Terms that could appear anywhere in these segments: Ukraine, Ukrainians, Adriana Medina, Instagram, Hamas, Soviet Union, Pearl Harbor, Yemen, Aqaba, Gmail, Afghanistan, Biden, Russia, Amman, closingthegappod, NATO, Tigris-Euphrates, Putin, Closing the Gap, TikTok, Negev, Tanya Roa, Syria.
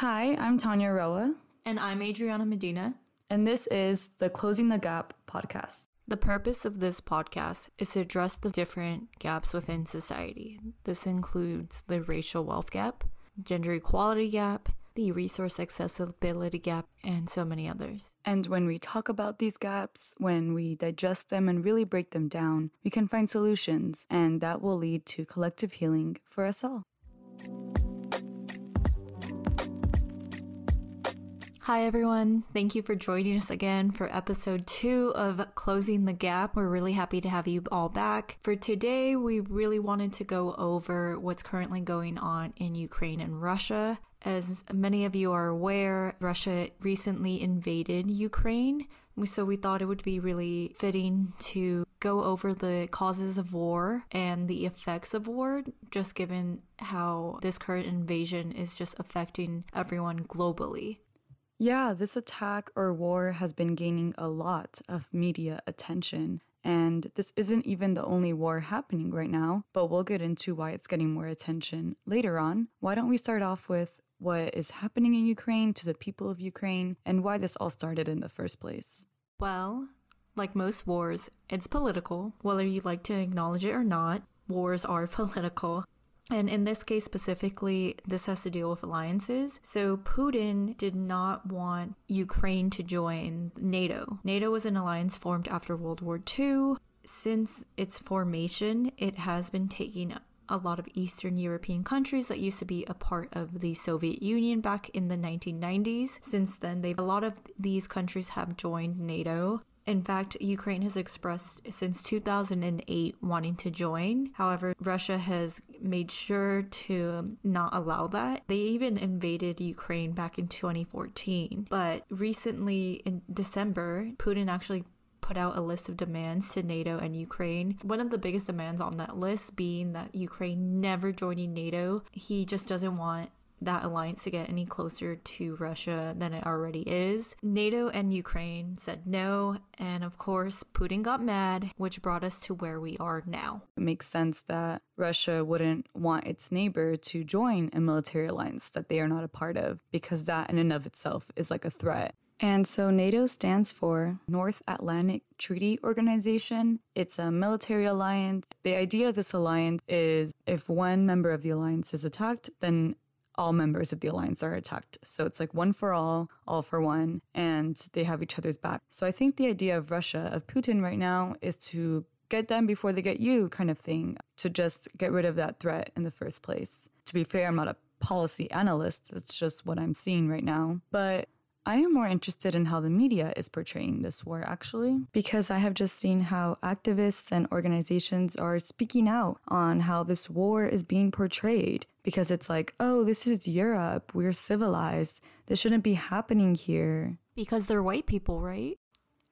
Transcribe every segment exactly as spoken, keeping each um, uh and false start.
Hi, I'm Tanya Roa. And I'm Adriana Medina. And this is the Closing the Gap podcast. The purpose of this podcast is to address the different gaps within society. This includes the racial wealth gap, gender equality gap, the resource accessibility gap, and so many others. And when we talk about these gaps, when we digest them and really break them down, we can find solutions, and that will lead to collective healing for us all. Hi everyone, thank you for joining us again for episode two of Closing the Gap. We're really happy to have you all back. For today, we really wanted to go over what's currently going on in Ukraine and Russia. As many of you are aware, Russia recently invaded Ukraine, so we thought it would be really fitting to go over the causes of war and the effects of war, just given how this current invasion is just affecting everyone globally. Yeah, this attack or war has been gaining a lot of media attention, and this isn't even the only war happening right now, but we'll get into why it's getting more attention later on. Why don't we start off with what is happening in Ukraine to the people of Ukraine and why this all started in the first place? Well, like most wars, it's political. Whether you like to acknowledge it or not, wars are political. And in this case specifically, this has to deal with alliances. So Putin did not want Ukraine to join NATO. NATO was an alliance formed after World War Two. Since its formation, it has been taking a lot of Eastern European countries that used to be a part of the Soviet Union back in the nineteen nineties. Since then, they've a lot of these countries have joined NATO. In fact, Ukraine has expressed since two thousand eight wanting to join. However, Russia has made sure to not allow that. They even invaded Ukraine back in twenty fourteen. But recently in December, Putin actually put out a list of demands to NATO and Ukraine. One of the biggest demands on that list being that Ukraine never joining NATO. He just doesn't want that alliance to get any closer to Russia than it already is. NATO and Ukraine said no, and of course Putin got mad, which brought us to where we are now. It makes sense that Russia wouldn't want its neighbor to join a military alliance that they are not a part of, because that in and of itself is like a threat. And so NATO stands for North Atlantic Treaty Organization. It's a military alliance. The idea of this alliance is if one member of the alliance is attacked, then all members of the alliance are attacked. So it's like one for all, all for one, and they have each other's back. So I think the idea of Russia, of Putin right now, is to get them before they get you kind of thing, to just get rid of that threat in the first place. To be fair, I'm not a policy analyst. That's just what I'm seeing right now. But I am more interested in how the media is portraying this war, actually, because I have just seen how activists and organizations are speaking out on how this war is being portrayed. Because it's like, oh, this is Europe. We're civilized. This shouldn't be happening here. Because they're white people, right?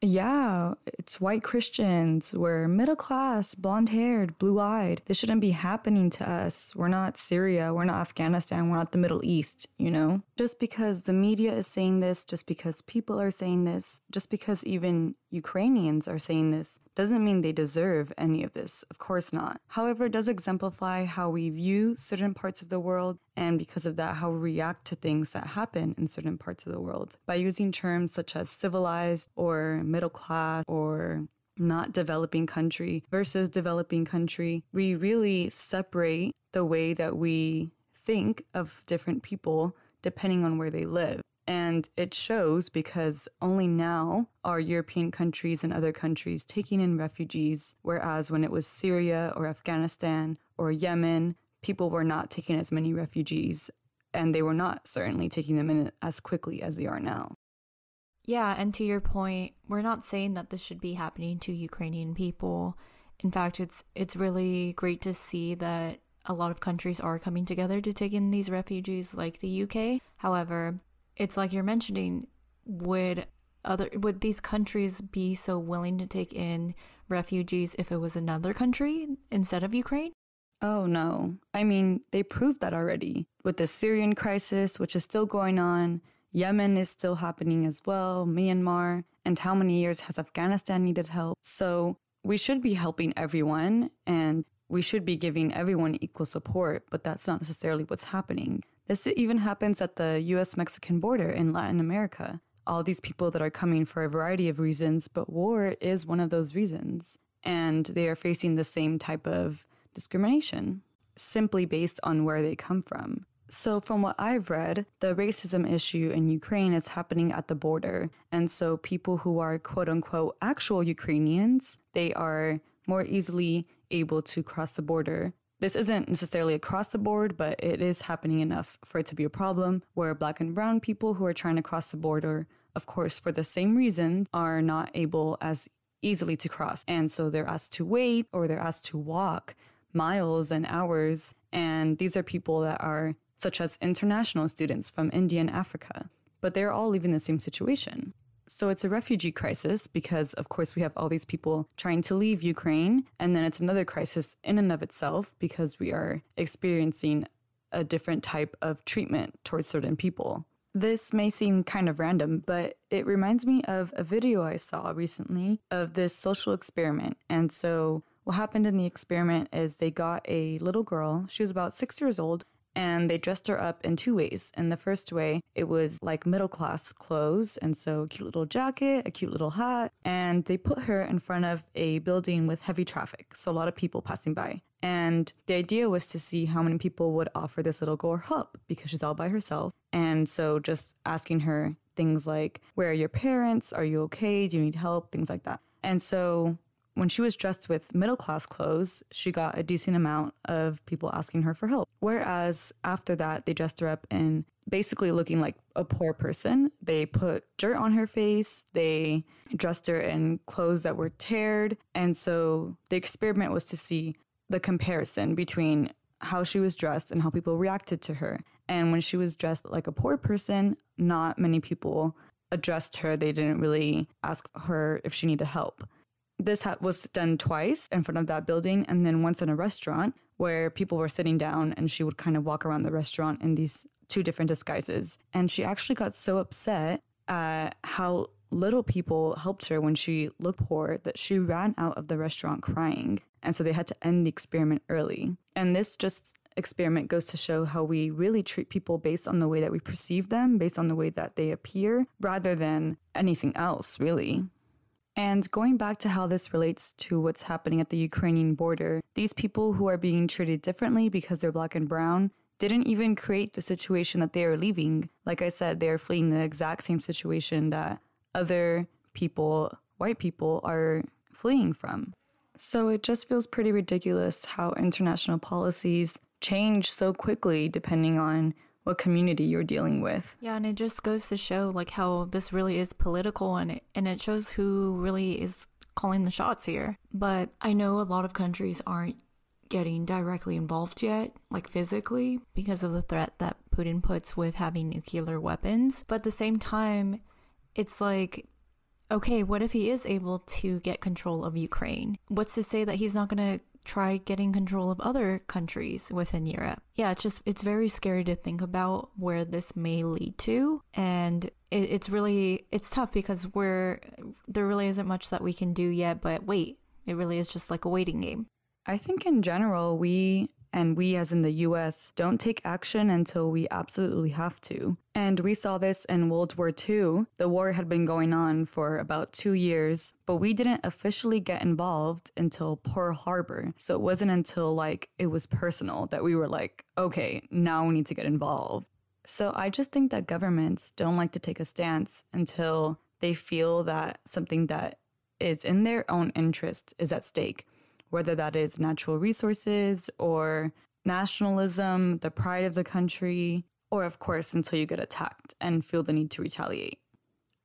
Yeah, it's white Christians. We're middle class, blonde-haired, blue-eyed. This shouldn't be happening to us. We're not Syria. We're not Afghanistan. We're not the Middle East, you know? Just because the media is saying this, just because people are saying this, just because even Ukrainians are saying this, doesn't mean they deserve any of this. Of course not. However, it does exemplify how we view certain parts of the world, and because of that, how we react to things that happen in certain parts of the world. By using terms such as civilized or middle class or not developing country versus developing country, we really separate the way that we think of different people depending on where they live. And it shows because only now are European countries and other countries taking in refugees, whereas when it was Syria or Afghanistan or Yemen, people were not taking as many refugees, and they were not certainly taking them in as quickly as they are now. Yeah, and to your point, we're not saying that this should be happening to Ukrainian people. In fact, it's it's really great to see that a lot of countries are coming together to take in these refugees, like the U K. However, it's like you're mentioning, would other would these countries be so willing to take in refugees if it was another country instead of Ukraine? Oh, no. I mean, they proved that already with the Syrian crisis, which is still going on. Yemen is still happening as well, Myanmar, and how many years has Afghanistan needed help? So we should be helping everyone, and we should be giving everyone equal support, but that's not necessarily what's happening. This even happens at the U S Mexican border in Latin America. All these people that are coming for a variety of reasons, but war is one of those reasons. And they are facing the same type of discrimination, simply based on where they come from. So from what I've read, the racism issue in Ukraine is happening at the border. And so people who are quote-unquote actual Ukrainians, they are more easily able to cross the border. This isn't necessarily across the board, but it is happening enough for it to be a problem, where Black and Brown people who are trying to cross the border, of course, for the same reasons, are not able as easily to cross. And so they're asked to wait, or they're asked to walk miles and hours. And these are people that are such as international students from India and Africa, but they're all living the same situation. So it's a refugee crisis because, of course, we have all these people trying to leave Ukraine, and then it's another crisis in and of itself because we are experiencing a different type of treatment towards certain people. This may seem kind of random, but it reminds me of a video I saw recently of this social experiment. And so what happened in the experiment is they got a little girl, she was about six years old, and they dressed her up in two ways. In the first way, it was like middle-class clothes, and so a cute little jacket, a cute little hat, and they put her in front of a building with heavy traffic, so a lot of people passing by. And the idea was to see how many people would offer this little girl help, because she's all by herself. And so just asking her things like, where are your parents? Are you okay? Do you need help? Things like that. And so when she was dressed with middle-class clothes, she got a decent amount of people asking her for help. Whereas after that, they dressed her up in basically looking like a poor person. They put dirt on her face. They dressed her in clothes that were tarred. And so the experiment was to see the comparison between how she was dressed and how people reacted to her. And when she was dressed like a poor person, not many people addressed her. They didn't really ask her if she needed help. This ha- was done twice in front of that building, and then once in a restaurant where people were sitting down, and she would kind of walk around the restaurant in these two different disguises. And she actually got so upset at how little people helped her when she looked poor that she ran out of the restaurant crying. And so they had to end the experiment early. And this just experiment goes to show how we really treat people based on the way that we perceive them, based on the way that they appear, rather than anything else, really. And going back to how this relates to what's happening at the Ukrainian border, these people who are being treated differently because they're Black and Brown didn't even create the situation that they are leaving. Like I said, they are fleeing the exact same situation that other people, white people, are fleeing from. So it just feels pretty ridiculous how international policies change so quickly depending on what community you're dealing with. Yeah, and it just goes to show like how this really is political, and it, and it shows who really is calling the shots here. But I know a lot of countries aren't getting directly involved yet, like physically, because of the threat that Putin puts with having nuclear weapons. But at the same time, it's like, okay, what if he is able to get control of Ukraine? What's to say that he's not going to try getting control of other countries within Europe? Yeah, it's just, it's very scary to think about where this may lead to. And it, it's really, it's tough because we're, there really isn't much that we can do yet, but wait, it really is just like a waiting game. I think in general, we, and we as in the U S, don't take action until we absolutely have to. And we saw this in World War Two. The war had been going on for about two years, but we didn't officially get involved until Pearl Harbor. So it wasn't until like it was personal that we were like, okay, now we need to get involved. So I just think that governments don't like to take a stance until they feel that something that is in their own interest is at stake, whether that is natural resources or nationalism, the pride of the country, or of course, until you get attacked and feel the need to retaliate.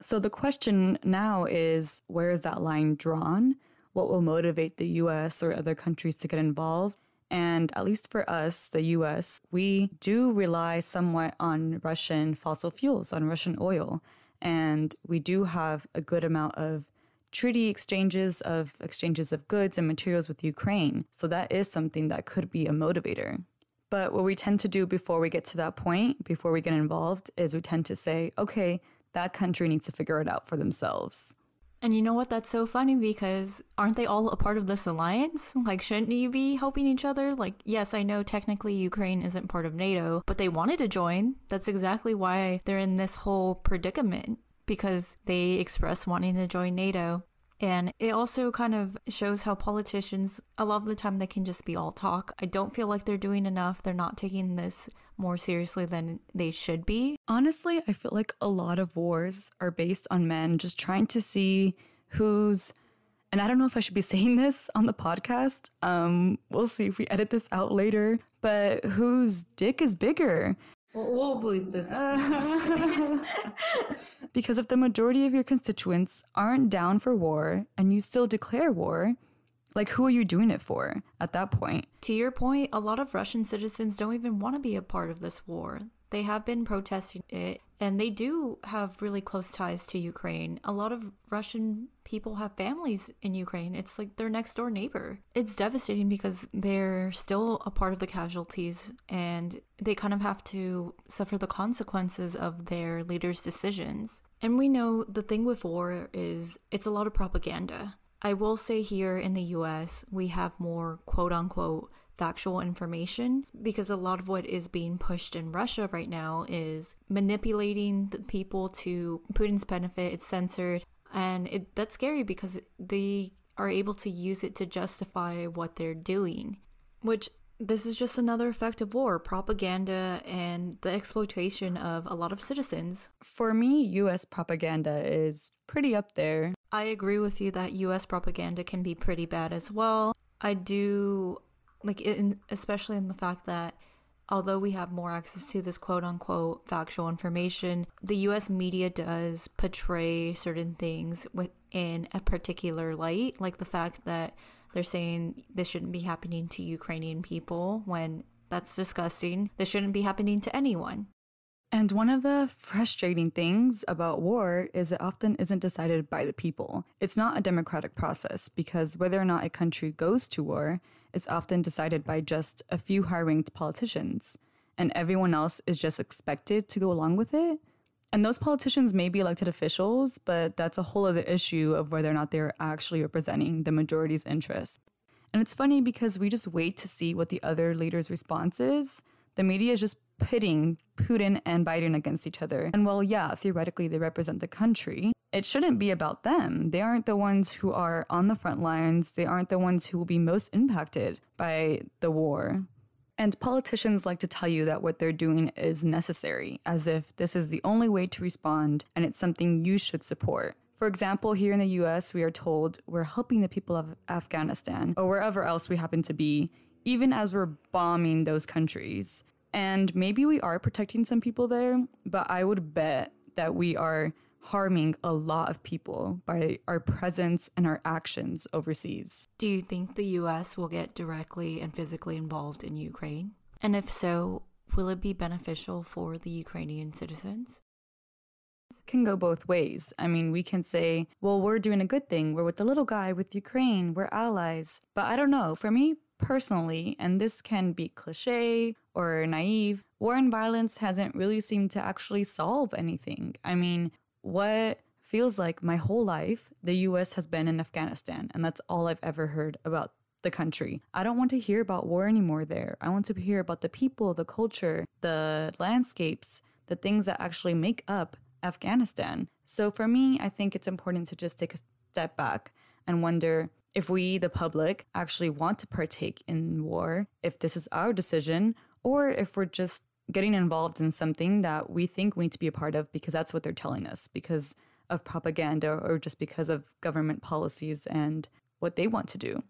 So the question now is, where is that line drawn? What will motivate the U S or other countries to get involved? And at least for us, the U S, we do rely somewhat on Russian fossil fuels, on Russian oil. And we do have a good amount of treaty exchanges of exchanges of goods and materials with Ukraine. So that is something that could be a motivator. But what we tend to do before we get to that point, before we get involved, is we tend to say, okay, that country needs to figure it out for themselves. And you know what? That's so funny because aren't they all a part of this alliance? Like, shouldn't you be helping each other? Like, yes, I know technically Ukraine isn't part of NATO, but they wanted to join. That's exactly why they're in this whole predicament, because they express wanting to join NATO. And it also kind of shows how politicians, a lot of the time, they can just be all talk. I don't feel like they're doing enough. They're not taking this more seriously than they should be. Honestly, I feel like a lot of wars are based on men just trying to see who's, and I don't know if I should be saying this on the podcast. Um, we'll see if we edit this out later, but whose dick is bigger? We'll bleep this out. Because if the majority of your constituents aren't down for war and you still declare war, like, who are you doing it for at that point? To your point, a lot of Russian citizens don't even want to be a part of this war. They have been protesting it, and they do have really close ties to Ukraine. A lot of Russian people have families in Ukraine. It's like their next door neighbor. It's devastating because they're still a part of the casualties, and they kind of have to suffer the consequences of their leaders' decisions. And we know the thing with war is it's a lot of propaganda. I will say here in the U S, we have more quote-unquote factual information, because a lot of what is being pushed in Russia right now is manipulating the people to Putin's benefit. It's censored, and it, that's scary because they are able to use it to justify what they're doing, which this is just another effect of war, propaganda and the exploitation of a lot of citizens. For me, U S propaganda is pretty up there. I agree with you that U S propaganda can be pretty bad as well. I do... Like, in, especially in the fact that although we have more access to this quote-unquote factual information, the U S media does portray certain things within a particular light, like the fact that they're saying this shouldn't be happening to Ukrainian people, when that's disgusting. This shouldn't be happening to anyone. And one of the frustrating things about war is it often isn't decided by the people. It's not a democratic process, because whether or not a country goes to war is often decided by just a few high-ranked politicians, and everyone else is just expected to go along with it. And those politicians may be elected officials, but that's a whole other issue of whether or not they're actually representing the majority's interests. And it's funny because we just wait to see what the other leader's response is. The media is just pitting Putin and Biden against each other. And while, yeah, theoretically they represent the country, it shouldn't be about them. They aren't the ones who are on the front lines. They aren't the ones who will be most impacted by the war. And politicians like to tell you that what they're doing is necessary, as if this is the only way to respond and it's something you should support. For example, here in the U S, we are told we're helping the people of Afghanistan or wherever else we happen to be, even as we're bombing those countries. And maybe we are protecting some people there, but I would bet that we are harming a lot of people by our presence and our actions overseas. Do you think the U S will get directly and physically involved in Ukraine? And if so, will it be beneficial for the Ukrainian citizens? It can go both ways. I mean, we can say, well, we're doing a good thing. We're with the little guy, with Ukraine. We're allies. But I don't know. For me, personally, and this can be cliche or naive, war and violence hasn't really seemed to actually solve anything. I mean, what feels like my whole life, the U S has been in Afghanistan, and that's all I've ever heard about the country. I don't want to hear about war anymore there. I want to hear about the people, the culture, the landscapes, the things that actually make up Afghanistan. So for me, I think it's important to just take a step back and wonder, if we, the public, actually want to partake in war, if this is our decision, or if we're just getting involved in something that we think we need to be a part of because that's what they're telling us, because of propaganda or just because of government policies and what they want to do.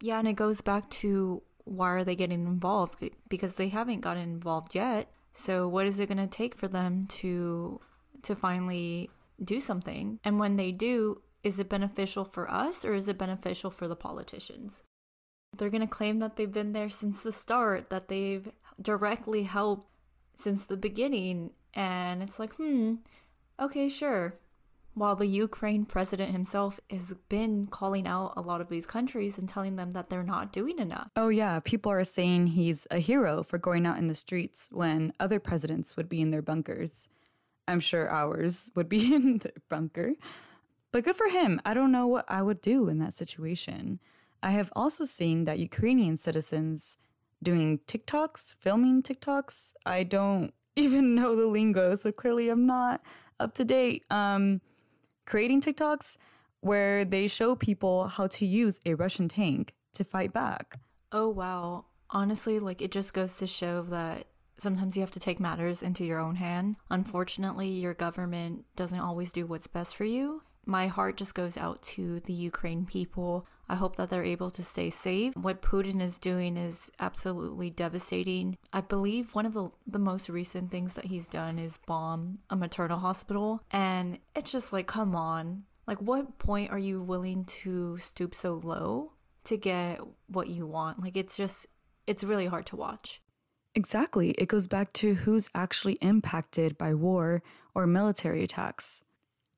Yeah, and it goes back to, why are they getting involved? Because they haven't gotten involved yet. So what is it going to take for them to to finally do something? And when they do, is it beneficial for us, or is it beneficial for the politicians? They're going to claim that they've been there since the start, that they've directly helped since the beginning. And it's like, hmm, okay, sure. While the Ukraine president himself has been calling out a lot of these countries and telling them that they're not doing enough. Oh, yeah. People are saying he's a hero for going out in the streets when other presidents would be in their bunkers. I'm sure ours would be in the bunker. But good for him. I don't know what I would do in that situation. I have also seen that Ukrainian citizens doing TikToks, filming TikToks. I don't even know the lingo, so clearly I'm not up to date. Um, creating TikToks where they show people how to use a Russian tank to fight back. Oh, wow. Honestly, like, it just goes to show that sometimes you have to take matters into your own hand. Unfortunately, your government doesn't always do what's best for you. My heart just goes out to the Ukraine people. I hope that they're able to stay safe. What Putin is doing is absolutely devastating. I believe one of the, the most recent things that he's done is bomb a maternal hospital. And it's just like, come on. Like, what point are you willing to stoop so low to get what you want? Like, it's just, it's really hard to watch. Exactly. It goes back to who's actually impacted by war or military attacks.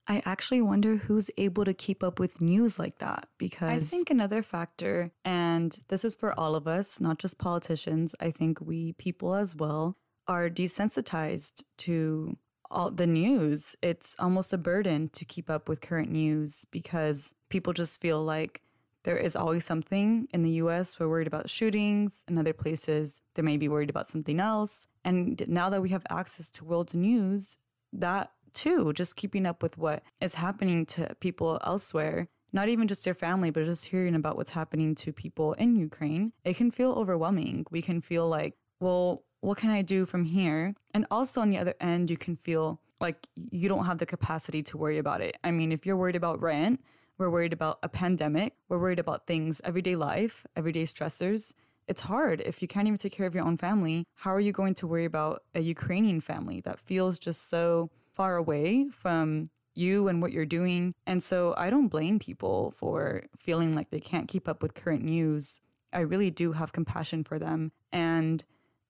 I actually wonder who's able to keep up with news like that, because I think another factor, and this is for all of us, not just politicians, I think we people as well, are desensitized to all the news. It's almost a burden to keep up with current news because people just feel like there is always something. In the U S, we're worried about shootings. In other places, they may be worried about something else. And now that we have access to world news, that too, just keeping up with what is happening to people elsewhere, not even just your family, but just hearing about what's happening to people in Ukraine, it can feel overwhelming. We can feel like, well, what can I do from here? And also on the other end, you can feel like you don't have the capacity to worry about it. I mean, if you're worried about rent, we're worried about a pandemic, we're worried about things, everyday life, everyday stressors. It's hard. If you can't even take care of your own family, how are you going to worry about a Ukrainian family that feels just so far away from you and what you're doing? And so I don't blame people for feeling like they can't keep up with current news. I really do have compassion for them. And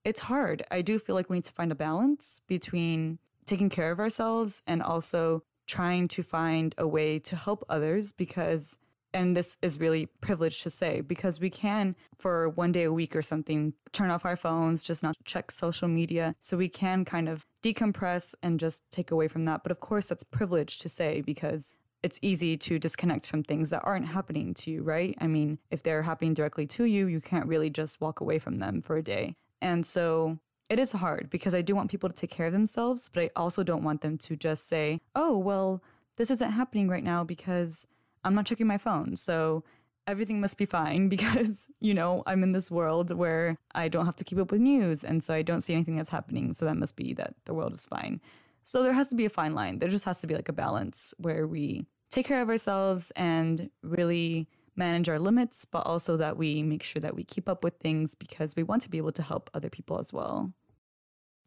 it's hard. I do feel like we need to find a balance between taking care of ourselves and also trying to find a way to help others, because, and this is really privileged to say, because we can, for one day a week or something, turn off our phones, just not check social media. So we can kind of decompress and just take away from that. But of course, that's privileged to say, because it's easy to disconnect from things that aren't happening to you, right? I mean, if they're happening directly to you, you can't really just walk away from them for a day. And so it is hard, because I do want people to take care of themselves, but I also don't want them to just say, oh, well, this isn't happening right now because I'm not checking my phone, so everything must be fine because, you know, I'm in this world where I don't have to keep up with news, and so I don't see anything that's happening, so that must be that the world is fine. So there has to be a fine line. There just has to be like a balance where we take care of ourselves and really manage our limits, but also that we make sure that we keep up with things because we want to be able to help other people as well.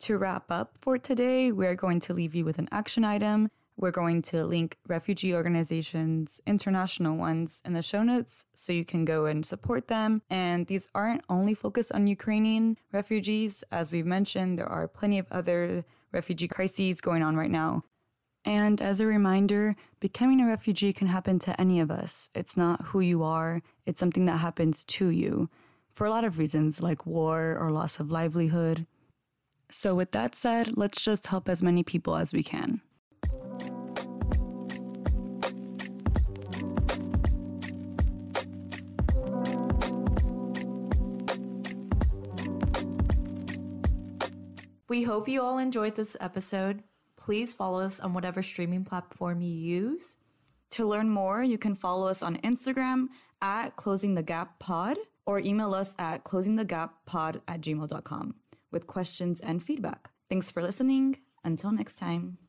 To wrap up for today, we're going to leave you with an action item. We're going to link refugee organizations, international ones, in the show notes so you can go and support them. And these aren't only focused on Ukrainian refugees. As we've mentioned, there are plenty of other refugee crises going on right now. And as a reminder, becoming a refugee can happen to any of us. It's not who you are. It's something that happens to you for a lot of reasons, like war or loss of livelihood. So with that said, let's just help as many people as we can. We hope you all enjoyed this episode. Please follow us on whatever streaming platform you use. To learn more, you can follow us on Instagram at Closing the Gap Pod, or email us at closingthegappod at gmail dot com with questions and feedback. Thanks for listening. Until next time.